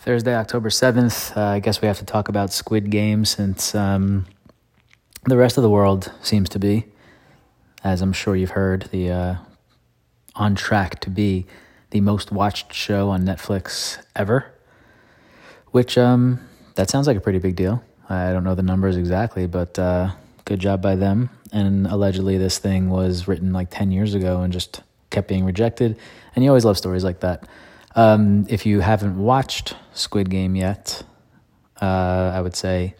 Thursday, October 7th, I guess we have to talk about Squid Game since the rest of the world seems to be, as I'm sure you've heard, the on track to be the most watched show on Netflix ever, which that sounds like a pretty big deal. I don't know the numbers exactly, but good job by them. And allegedly this thing was written like 10 years ago and just kept being rejected. And you always love stories like that. If you haven't watched Squid Game yet, I would say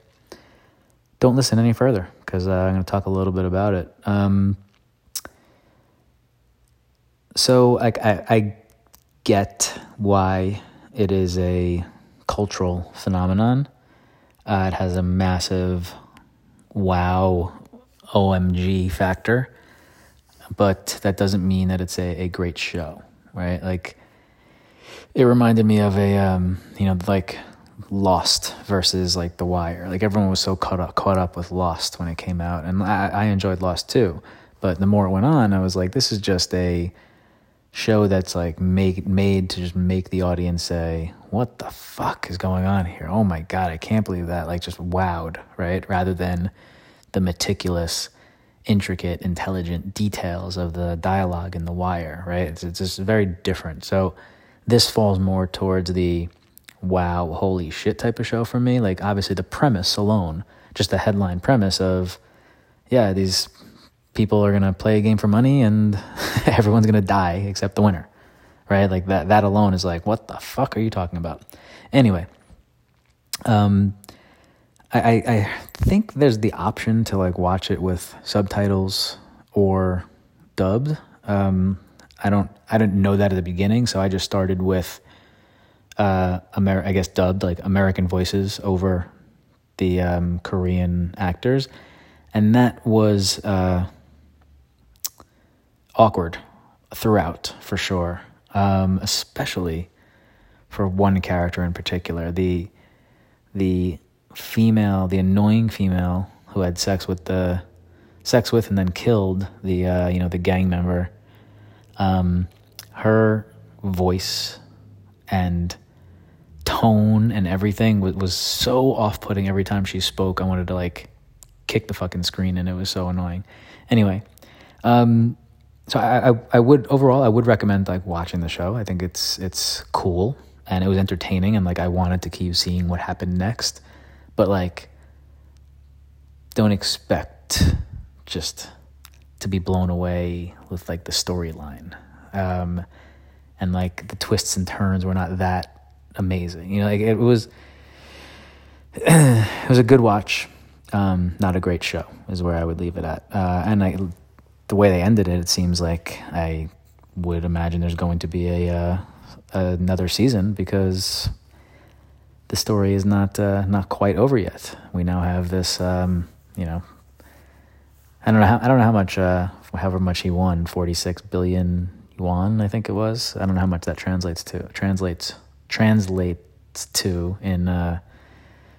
don't listen any further because I'm going to talk a little bit about it. So I get why it is a cultural phenomenon. It has a massive wow, OMG factor, but that doesn't mean that it's a great show, right? Like, it reminded me of a, like Lost versus like The Wire. Like everyone was so caught up with Lost when it came out. And I enjoyed Lost too. But the more it went on, I was like, this is just a show that's like made to just make the audience say, what the fuck is going on here? Oh my God, I can't believe that. Like just wowed, right? Rather than the meticulous, intricate, intelligent details of the dialogue in The Wire, right? It's just very different. So this falls more towards the wow, holy shit type of show for me. Like, obviously, the premise alone, just the headline premise of, yeah, these people are going to play a game for money and everyone's going to die except the winner, right? Like, that alone is like, what the fuck are you talking about? Anyway, I think there's the option to, like, watch it with subtitles or dubbed. I didn't know that at the beginning, so I just started with, dubbed, like American voices over the Korean actors, and that was awkward throughout, for sure, especially for one character in particular, the annoying female who had sex with and then killed the the gang member. Her voice and tone and everything was so off-putting every time she spoke. I wanted to like kick the fucking screen, and it was so annoying. Anyway, so I would recommend like watching the show. I think it's cool and it was entertaining, and like I wanted to keep seeing what happened next. But like, don't expect just to be blown away with like the storyline, and like the twists and turns were not that amazing. Like it was a good watch, not a great show is where I would leave it at. The way they ended it, it seems like I would imagine there's going to be another season because the story is not quite over yet. We now have this, I don't know how much. However much he won, 46 billion yuan, I think it was. I don't know how much that translates to in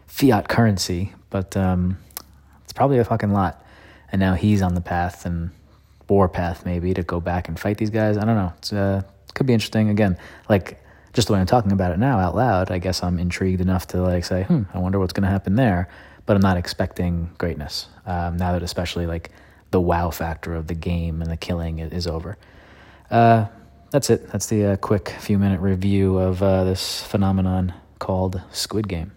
fiat currency, but it's probably a fucking lot. And now he's on the path and war path maybe to go back and fight these guys. I don't know. It's could be interesting. Again, like just the way I'm talking about it now out loud, I guess I'm intrigued enough to like say, I wonder what's going to happen there. But I'm not expecting greatness now that especially like the wow factor of the game and the killing is over. That's it. That's the quick few-minute review of this phenomenon called Squid Game.